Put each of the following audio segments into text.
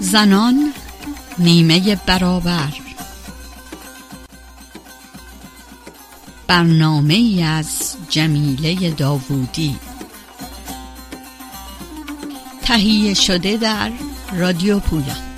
زنان نیمه برابر، برنامه‌ای از جمیله داوودی، تهیه شده در رادیو پویا.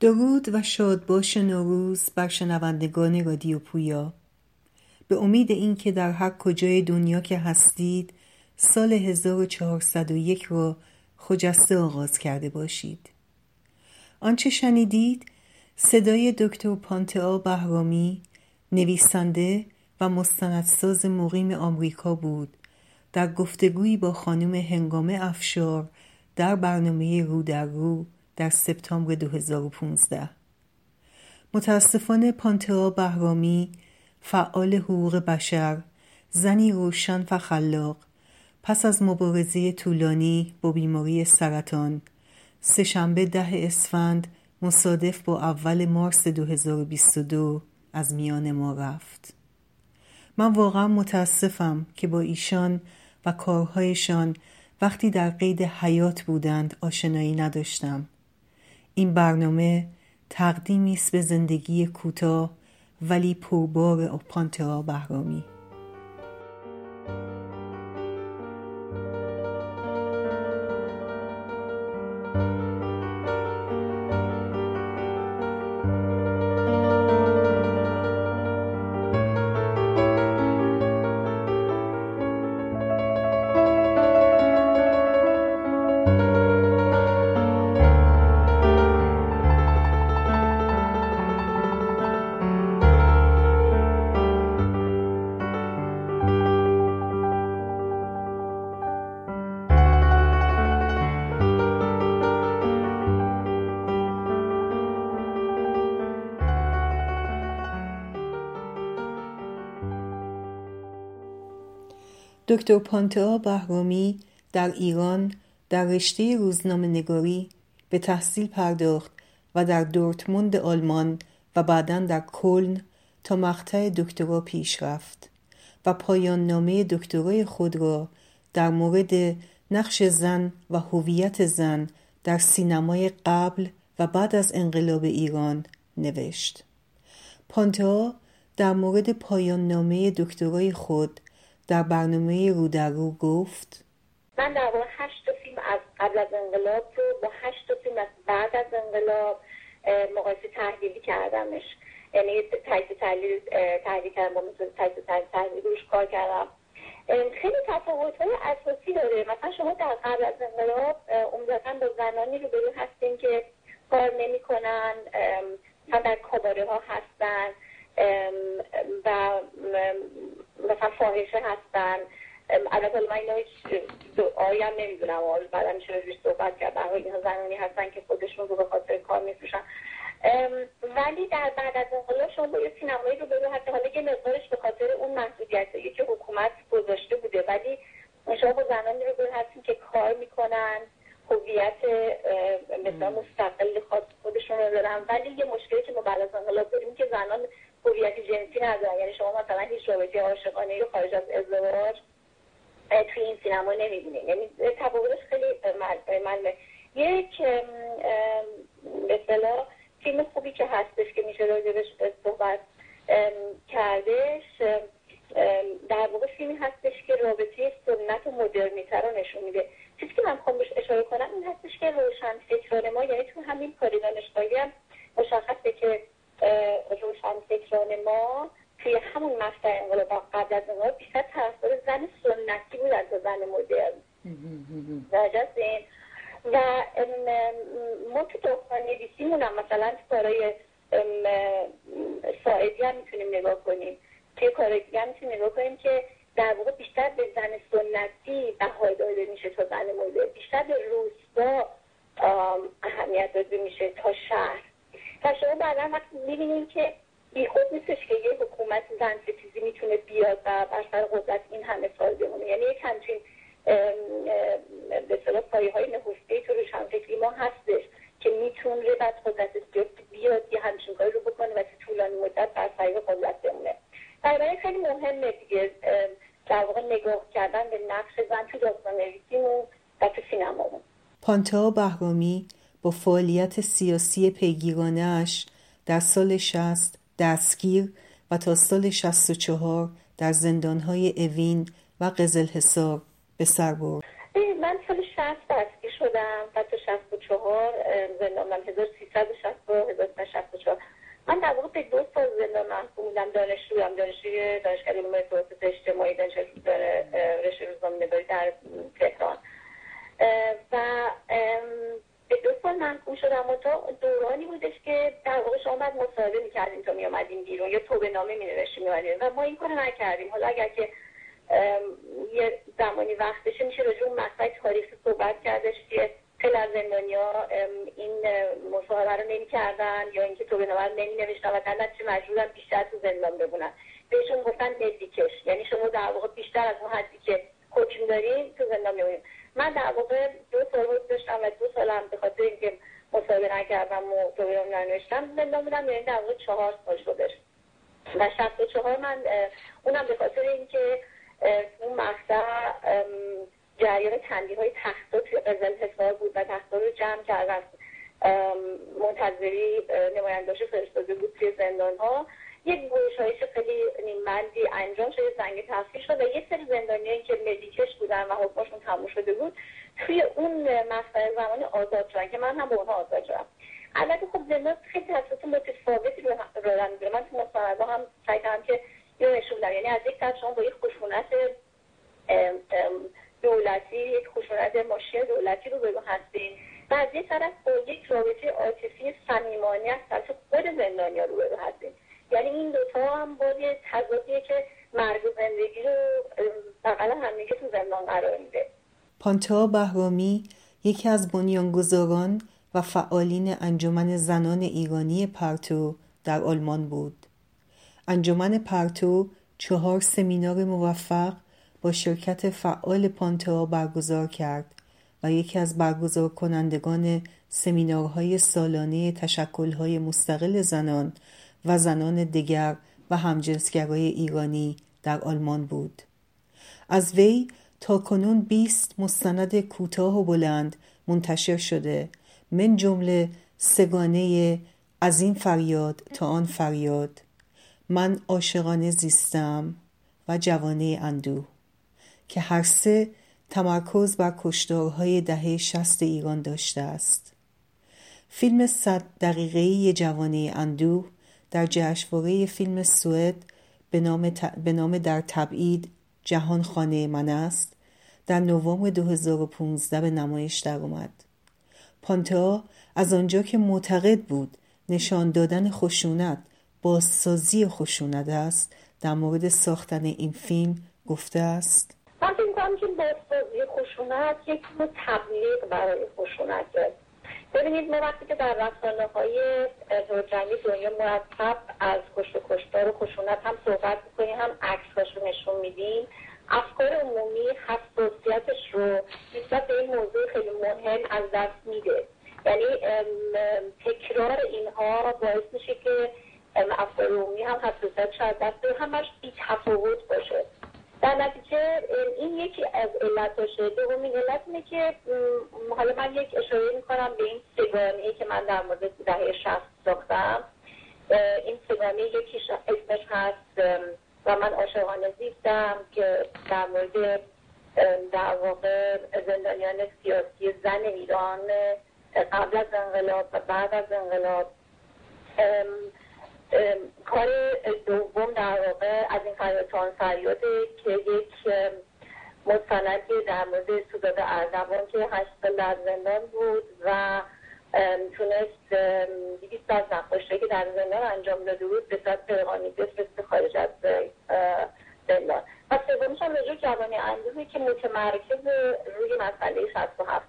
درود و شادباش نوروز بر شنوندگان رادیو پویا. به امید اینکه در هر کجای دنیا که هستید سال 1401 را خجسته آغاز کرده باشید. آنچه شنیدید صدای دکتر پانته آ بهرامی، نویسنده و مستندساز مقیم آمریکا بود، در گفتگویی با خانم هنگام افشار در برنامه رو در رو در سپتامبر 2015. متاسفانه پانته آ بهرامی، فعال حقوق بشر، زنی روشن و خلاق، پس از مبارزه طولانی با بیماری سرطان، سه‌شنبه 10 اسفند مصادف با 1 مارس 2022 از میان ما رفت. من واقعا متاسفم که با ایشان و کارهایشان وقتی در قید حیات بودند آشنایی نداشتم. این برنامه تقدیمی است به زندگی کوتاه ولی پربار پانته آ بهرامی. دکتر پانته آ بهرامی در ایران در رشته روزنامه‌نگاری به تحصیل پرداخت و در دورتموند آلمان و بعداً در کلن تا مقطع دکترا پیش رفت و پایان نامه دکترای خود را در مورد نقش زن و هویت زن در سینمای قبل و بعد از انقلاب ایران نوشت. پانته آ در مورد پایان نامه دکترای خود در برنامه رو در رو گفت: من در واقع 8 فیلم از قبل از انقلاب رو با 8 فیلم از بعد از انقلاب مقایسه تحلیلی کردمش. یعنی تحلیل کردم با مثل تحلیل روش کار کردم. خیلی تفاوت‌های اساسی داره. مثلا شما در قبل از انقلاب عمدتاً با زنانی رو برو هستین که کار نمی کنن، در کاباره ها هستن و مثلا فاحشه هستن. البته من اینا هیچ دعایی هم نمیدونم، بعدا میشه روش صحبت کرد. برای این ها زنانی هستن که خودشون رو به خاطر کار میفروشن. ولی در بعد از انقلاب شما با یه سینمایی رو برو حتی حالا یه مقدارش به خاطر اون محدودیتایی که حکومت گذاشته بوده، ولی شما با زنانی رو برو هستیم که کار میکنن، هویت مثلا مستقل خودشون رو دارن. ولی یه مشکلی که ما بعد از انقلاب داریم که زنان هویت جنسی ندارن. یعنی شما مثلا هیچ رابطه عاشقانه‌ای رو خارج از ازدواج توی این سینما نمی‌بینید. یعنی تفاوتش خیلی ملموسه. یک به اصطلاح فیلم خوبی که هستش که میشه راجعش صحبت کردش، در واقع فیلمی هستش که رابطه سنت و مدرنیته رو نشون میده. چیزی که من خواهم بهش اشاره کنم این هستش که روشنفکران ما، یعنی تو همین کاری دانشگاهی هم مشخصه که روشنفکران ما توی همون مقطع انقلاب قبل از انقلاب بیشتر طرفدار زن سنتی بود از زن مدرن. و ما تو داستان‌نویسیمون هم مثلا تو کارهای ساعدی هم میتونیم نگاه کنیم، توی کارهای دیگه هم میتونیم نگاه کنیم که در واقع بیشتر به زن سنتی بها داده میشه تا زن مدرن، بیشتر به روستا اهمیت داده میشه تا شهر. و شما بعدا وقتی میبینیم که بی خود نیستش که یه حکومت زن ستیزی میتونه بیاد و بر سر قدرت این همه سال بمونه. یعنی یک همچین به اصطلاح پایه‌های نهفته تو روشنفکری ما هستش که میتونه بعد قدرت سیاسی بیاد یه همچین کاری رو بکنه و طولانی مدت بر سر قدرت بمونه. برای خیلی مهمه دیگه در واقع نگاه کردن به نقش زن تو داستان‌نویسیمون و تو سینمامون. پانته آ بهرامی با فعالیت سیاسی پیگیرانه‌اش در سال 60 دستگیر و تا سال 64 در زندان‌های اوین و قزلحصار به سر برد. من سال 60 دستگیر شدم و تا 64 زندان بودم، 1360 و 1364. من در واقع به 2 سال زندان محکوم بودم. دانشجوی دانشگاه علوم اقتصاد اجتماعی رشته روزنامه‌نگاری در تهران و به 2 سال محکوم شدم و تا دورانی بودش که در واقع شما باید مصاحبه میکردیم تا میامدیم بیرون یا توبه‌نامه مینوشتیم میامدیم و ما این کار نکردیم. حالا اگر که یه زمانی وقت بشه میشه راجع به اون مقطع تاریخی صحبت کردش که خیلی از زندانی‌ها این مصاحبه رو نمی‌کردن یا اینکه توبه‌نامه رو نمی‌نوشتن و در نتیجه مجبورن بیشتر تو زندان بمونن. بهشون گفتن مزیکش، یعنی شما در واقع بیشتر از اون حدی که حکم دارین تو زندان می‌مونید. من در واقع 2 سال داشتم و 2 سالم به خاطر اینکه مصاحبه نکردم و توبه‌نامه ننوشتم زندان بودم، یعنی در واقع 4 سال شدش. و 64 من اونم به خاطر اینکه اون مقطع جریان تنبیه‌های تختا توی قزلحصار بود و تختا رو جمع کردن منتظری نماینده‌هاشو فرستاده بود توی زندان‌ها. یک گشایش خیلی نیم‌بندی انجام شد، زنگ تفریح شد و یه سری زندانیایی که مدیکش بودن و حکمشون تموم شده بود توی اون مقطع زمان آزاد شدن که من هم با اونها آزاد شدم. البته خب زندان خیلی تصادف متفاوتی رو راه می‌دونه. من تو مصاحبه‌ها هم سعی کردم که یه نشون بدم، یعنی از یک طرف شما با یک خشونت دولتی، یک خشونت ماشین دولتی رو برو هستین و از یک طرف با یک رابطه عاطفی صمیمانه از طرف خود زندانیا رو برو هستین. یعنی این دوتا هم با یه تضادیه که مرگ و زندگی رو بغل هم دیگه تو زندان قرار میده. پانته آ بهرامی یکی از بنیانگذاران و فعالین انجمن زنان ایرانی پارتو در آلمان بود. انجمن پارتو 4 سمینار موفق با شرکت فعال پانته آ برگزار کرد و یکی از برگزار کنندگان سمینارهای سالانه تشکل‌های مستقل زنان و زنان دیگر و همجنسگرای ایرانی در آلمان بود. از وی تا کنون 20 مستند کوتاه و بلند منتشر شده، من جمله سگانه از این فریاد تا آن فریاد، من عاشقانه زیستم و جوانه اندوه که هر سه تمرکز بر کشتارهای دهه 60 ایران داشته است. فیلم 100 دقیقه‌ای جوانه اندوه در جشنواره فیلم سوئد به نام در تبعید جهان خانه من است در نوامبر 2015 به نمایش درآمد. پانته آ از آنجا که معتقد بود نشان دادن خشونت بازسازی خشونت است، در مورد ساختن این فیلم گفته است: من فکر می‌کنم که بازسازی خشونت یک نوع تبلیغ برای خشونت است. ببینید ما وقتی که در رسانه‌های جنگ دنیا مرتب از کشت و کشتار و خشونت هم صحبت می‌کنیم، هم عکس‌هاش رو نشون میدیم، افکار عمومی حساسیتش رو نسبت به این موضوع خیلی مهم از دست میده. یعنی تکرار اینها باعث میشه که افکار عمومی هم حساسیت شاید دست به همش بی‌تفاوت باشه. در نتیجه این یکی از علتاشه. دومین علت اینه که حالا من یک اشاره میکنم به این سگانه‌ای که من در مورد دهه 60 ساختم. این سگانه یکیش اسمش هست و من عاشقانه زیستم که در مورد در واقع زندانیان سیاسی زن ایران قبل از انقلاب و بعد از انقلاب کار دوم در واقع از این فریاتان فریاده که یک مستندی در مورد سوداد اردوان که 8 سال در زندان بود و تونست 200 نقاشی که در زندان انجام داده بود به صورت پیغامی بفرسته خارج از زندان. و سومیش هم رجوع جوانی اندوزه که متمرکز روی مسئله 67.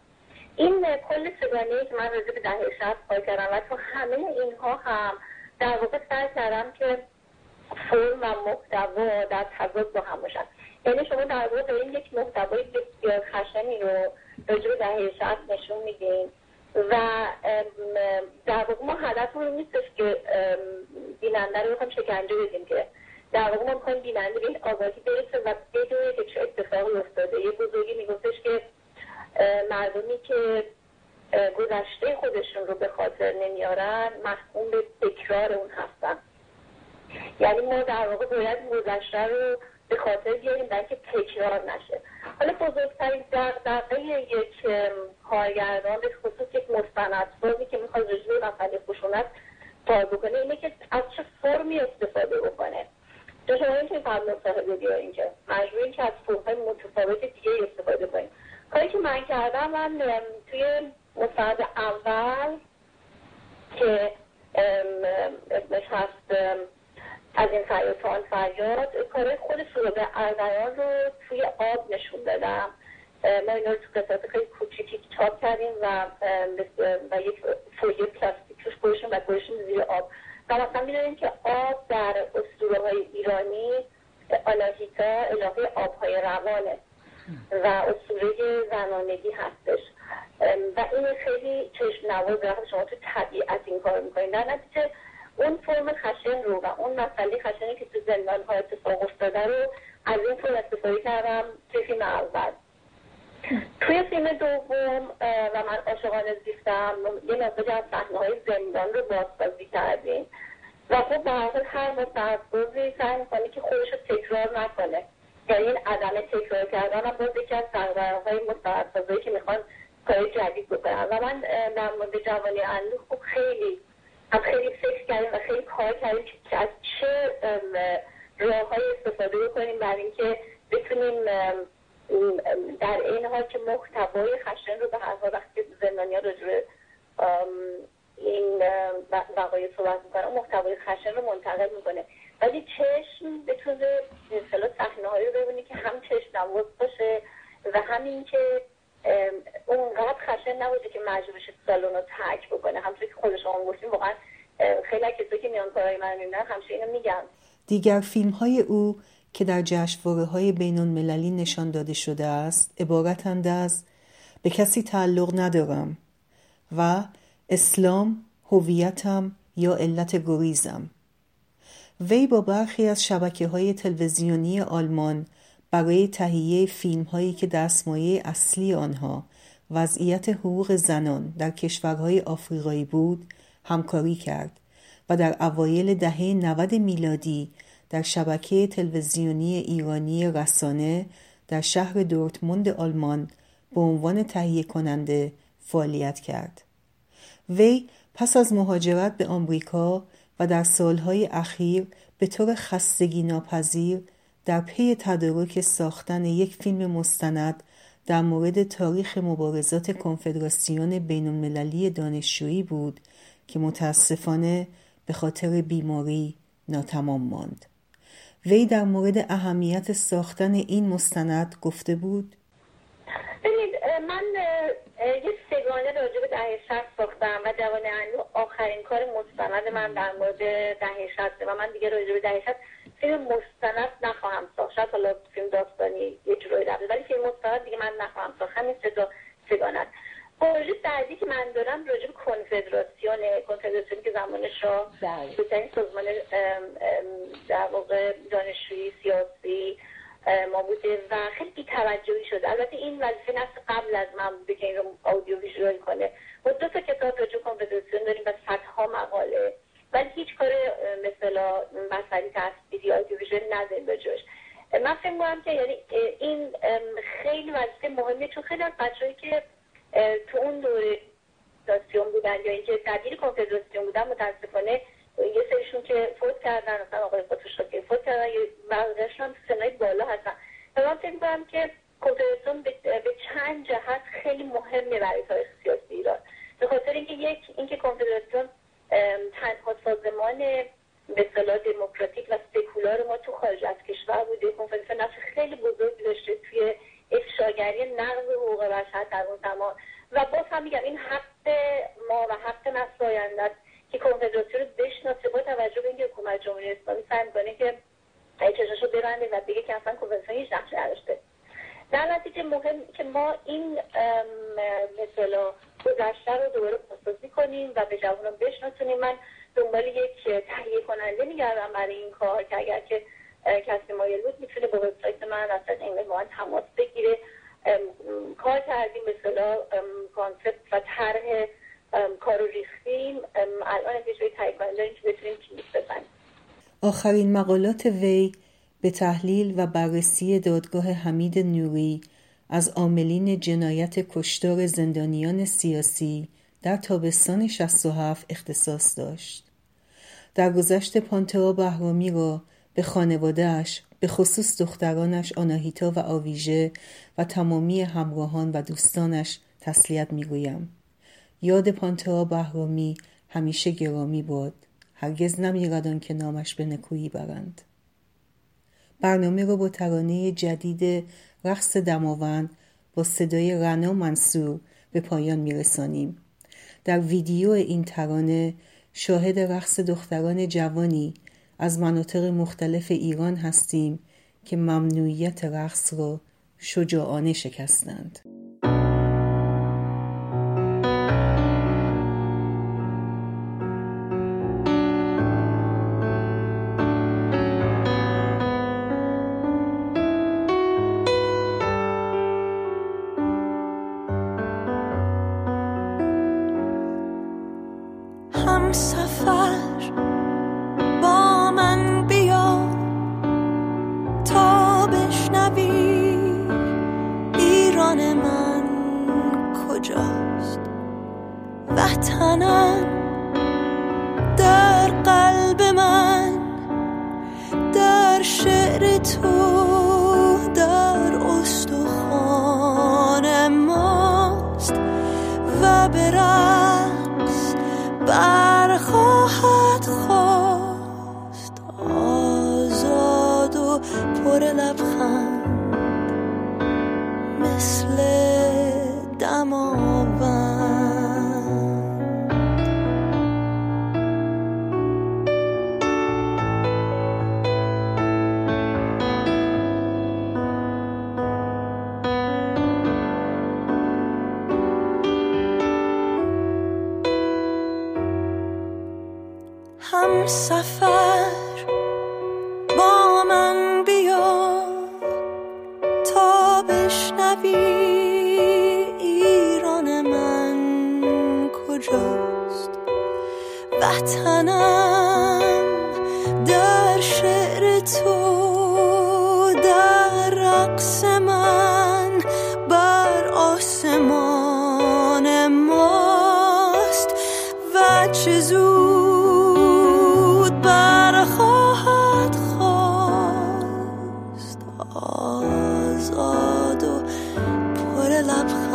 این کل سگانه‌ای که من راجع به دهه 60 کار کردم و تو همه اینها هم در واقع سعی کردم که فرم و محتوا در تضاد با هم باشن. یعنی شما در واقع دارین یک محتوای بسیار خشنی رو راجع به دهه 60 نشون میدین و در واقع ما هدفمون نیستش که بیننده رو بخوایم شکنجه بدیم، که در واقع ما میخوایم بیننده به این آگاهی برسه و بدونه که چه اتفاقی افتاده. یه بزرگی میگفتش که مردمی که گذشته خودشون رو به خاطر نمیارن محکوم به تکرار اون هستن. یعنی ما در واقع باید گذشته رو به خاطر بیاریم برای که تکرار نشه. حالا بزرگترین دغدغه یک کارگردان به خصوص یک مستندسازی که میخواد رجوع مسئله خشونت کار بکنه اینه که از چه فرمی استفاده بکنه. تو شما اینکه قبل مصاحبه بیارین که مجبورین که از فرم‌های متفاوت دیگه استفاده کنیم. کاری که من کردم، من توی مصاحبه اول که اسمش هست از این فریاد فریاد کار خود سرود اردوان رو توی آب نشون دادم. ما این رو تو قسمت خیلی کوچیکی چاپ کردیم و یک فویه پلاستیک توش گذاشتیم و گذاشتیم زیر آب و مثلا می‌دونیم که آب در اسطوره‌های ایرانی آناهیتا الهه آب‌های روانه و اسطوره زنانگی هستش و این خیلی چشم‌نواز رفت. شما تو طبیعت این کار می‌کنید، در نتیجه اون فرم خشن رو و اون مسئله خشنی که تو زندان‌ها اتفاق افتاده رو از این فرم استفاده کردم توی فیلم اول. توی فیلم دوم و من عاشقانه زیستم یه مقداری از صحنه‌های زندان رو بازسازی کردیم و خب به هر حال هر مستندسازی سعی می‌کنه که خودش رو تکرار نکنه. یعنی این عدم تکرار کردن هم باز یکی از دغدغه‌های مستندسازایی که می‌خوان کار جدید بکنن و من در مورد جوانی اندوه خب خیلی فکر کردیم و خیلی کار کردیم که از چه راه‌های استفاده بکنیم برای اینکه بتونیم در این حال که محتوای خشن رو به هر حال وقتی زندانی‌ها راجع این وقایع صحبت می‌کنه محتوای خشن رو منتقل می‌کنه ولی چشم بتونه مثلا صحنه‌هایی رو ببینه که هم چشم‌نواز باشه و همین که اونقدر خشن نبوده که مجبور شه سالن رو ترک بکنه. همونطور که خودش هم گفتیم واقعا خیلی کسایی که میان کارهای من میبینن همیشه اینو میگن. دیگر فیلم‌های او که در جشنواره‌های بین‌المللی نشان داده شده است عبارتند از به کسی تعلق ندارم و اسلام هویتم یا علت گریزم. وی با برخی از شبکه‌های تلویزیونی آلمان برای تهیه فیلم‌هایی که دستمایه اصلی آنها وضعیت حقوق زنان در کشورهای آفریقایی بود، همکاری کرد و در اوایل دهه 90 میلادی در شبکه تلویزیونی ایرانی رسانه در شهر دورتموند آلمان به عنوان تهیه کننده فعالیت کرد. وی پس از مهاجرت به آمریکا و در سالهای اخیر به طور خستگی ناپذیر در پی تدارک ساختن یک فیلم مستند در مورد تاریخ مبارزات کنفدراسیون بین‌المللی دانشجویی بود که متاسفانه به خاطر بیماری ناتمام ماند. وی در مورد اهمیت ساختن این مستند گفته بود: ببینید، من یه سگانه راجع به دهه 60 ساختم و جوانه اندوه آخرین کار مستند من در مورد دهه 60 و من دیگه راجع به دهه 60 فیلم مستند نخواهم ساخت. شاید حالا فیلم داستانی یه جورایی در ولی فیلم مستند دیگه من نخواهم ساخت. همین سگانه پروژه بعدی که من دارم راجع به کنفدراسیون که زمان شاه بهترین سازمان در واقع دانشجویی سیاسی ما بوده و خیلی بی‌توجهی شده. البته این وظیفه نسل قبل از من بوده که این رو آودیو ویژوال کنه. ما 2 تا کتاب راجع به کنفدراسیون داریم و صدها مقاله ولی هیچ کار مثلا مسئله تصویری آودیو ویژوال نداریم. مهمه، چون خیلی از بچه‌هایی که تو اون دوره کنفدراسیون بودن یا اینکه تدبیر کنفدراسیون بودن متاسفانه یه سریشون که فوت کردن، مثلا آقای قطوشا که فوت کردن یا بقیه‌شون هم سنای بالا هستن. من فکر می‌کنم که کنفدراسیون به چند جهت خیلی مهمه برای تاریخ سیاسی ایران، به خاطر اینکه یک اینکه کنفدراسیون تنها سازمان به اصطلاح دموکراتیک و سکولار ما تو خارج از کشور بوده. کنفدراسیون نقش خیلی بزرگ داشته توی افشاگری نقض حقوق بشر در اون زمان و باز هم میگم این حق ما و حق نسل آینده است که کنفدراسیون رو بشناسه، با توجه به اینکه حکومت جمهوری اسلامی سعی می‌کنه که چشاش رو ببنده و بگه که اصلا کنفدراسیون هیچ نقشی نداشته. در نتیجه مهم که ما این مثلا گذشته رو دوباره بازسازی کنیم و به جوانان بشناسونیم. من دنبال یک تهیه کننده می‌گردم برای این کار که اگر که کسی مایل بود میتونه با وبسایت من اصلا ایمیل من تماس بگیره. کار کردیم به اصطلاح کانسپت و طرح کارو ریختیم، الان یه تهیه کننده داریم که بتونیم کلیک بزنیم. آخرین مقالات وی به تحلیل و بررسی دادگاه حمید نوری از عاملین جنایت کشتار زندانیان سیاسی در تابستان 67 اختصاص داشت. در گذشت پانته آ بهرامی را به خانواده‌اش، به خصوص دخترانش آناهیتا و آویجه و تمامی همراهان و دوستانش تسلیت می‌گویم. یاد پانته آ بهرامی همیشه گرامی باد. هرگز نمی‌رادان که نامش به نکویی برند. برنامه رو با ترانه جدید رقص دماوند با صدای رنو منصور به پایان می‌رسانیم. در ویدیو این ترانه شاهد رقص دختران جوانی از مناطق مختلف ایران هستیم که ممنوعیت رقص را شجاعانه شکستند. آزاد و پر لبخند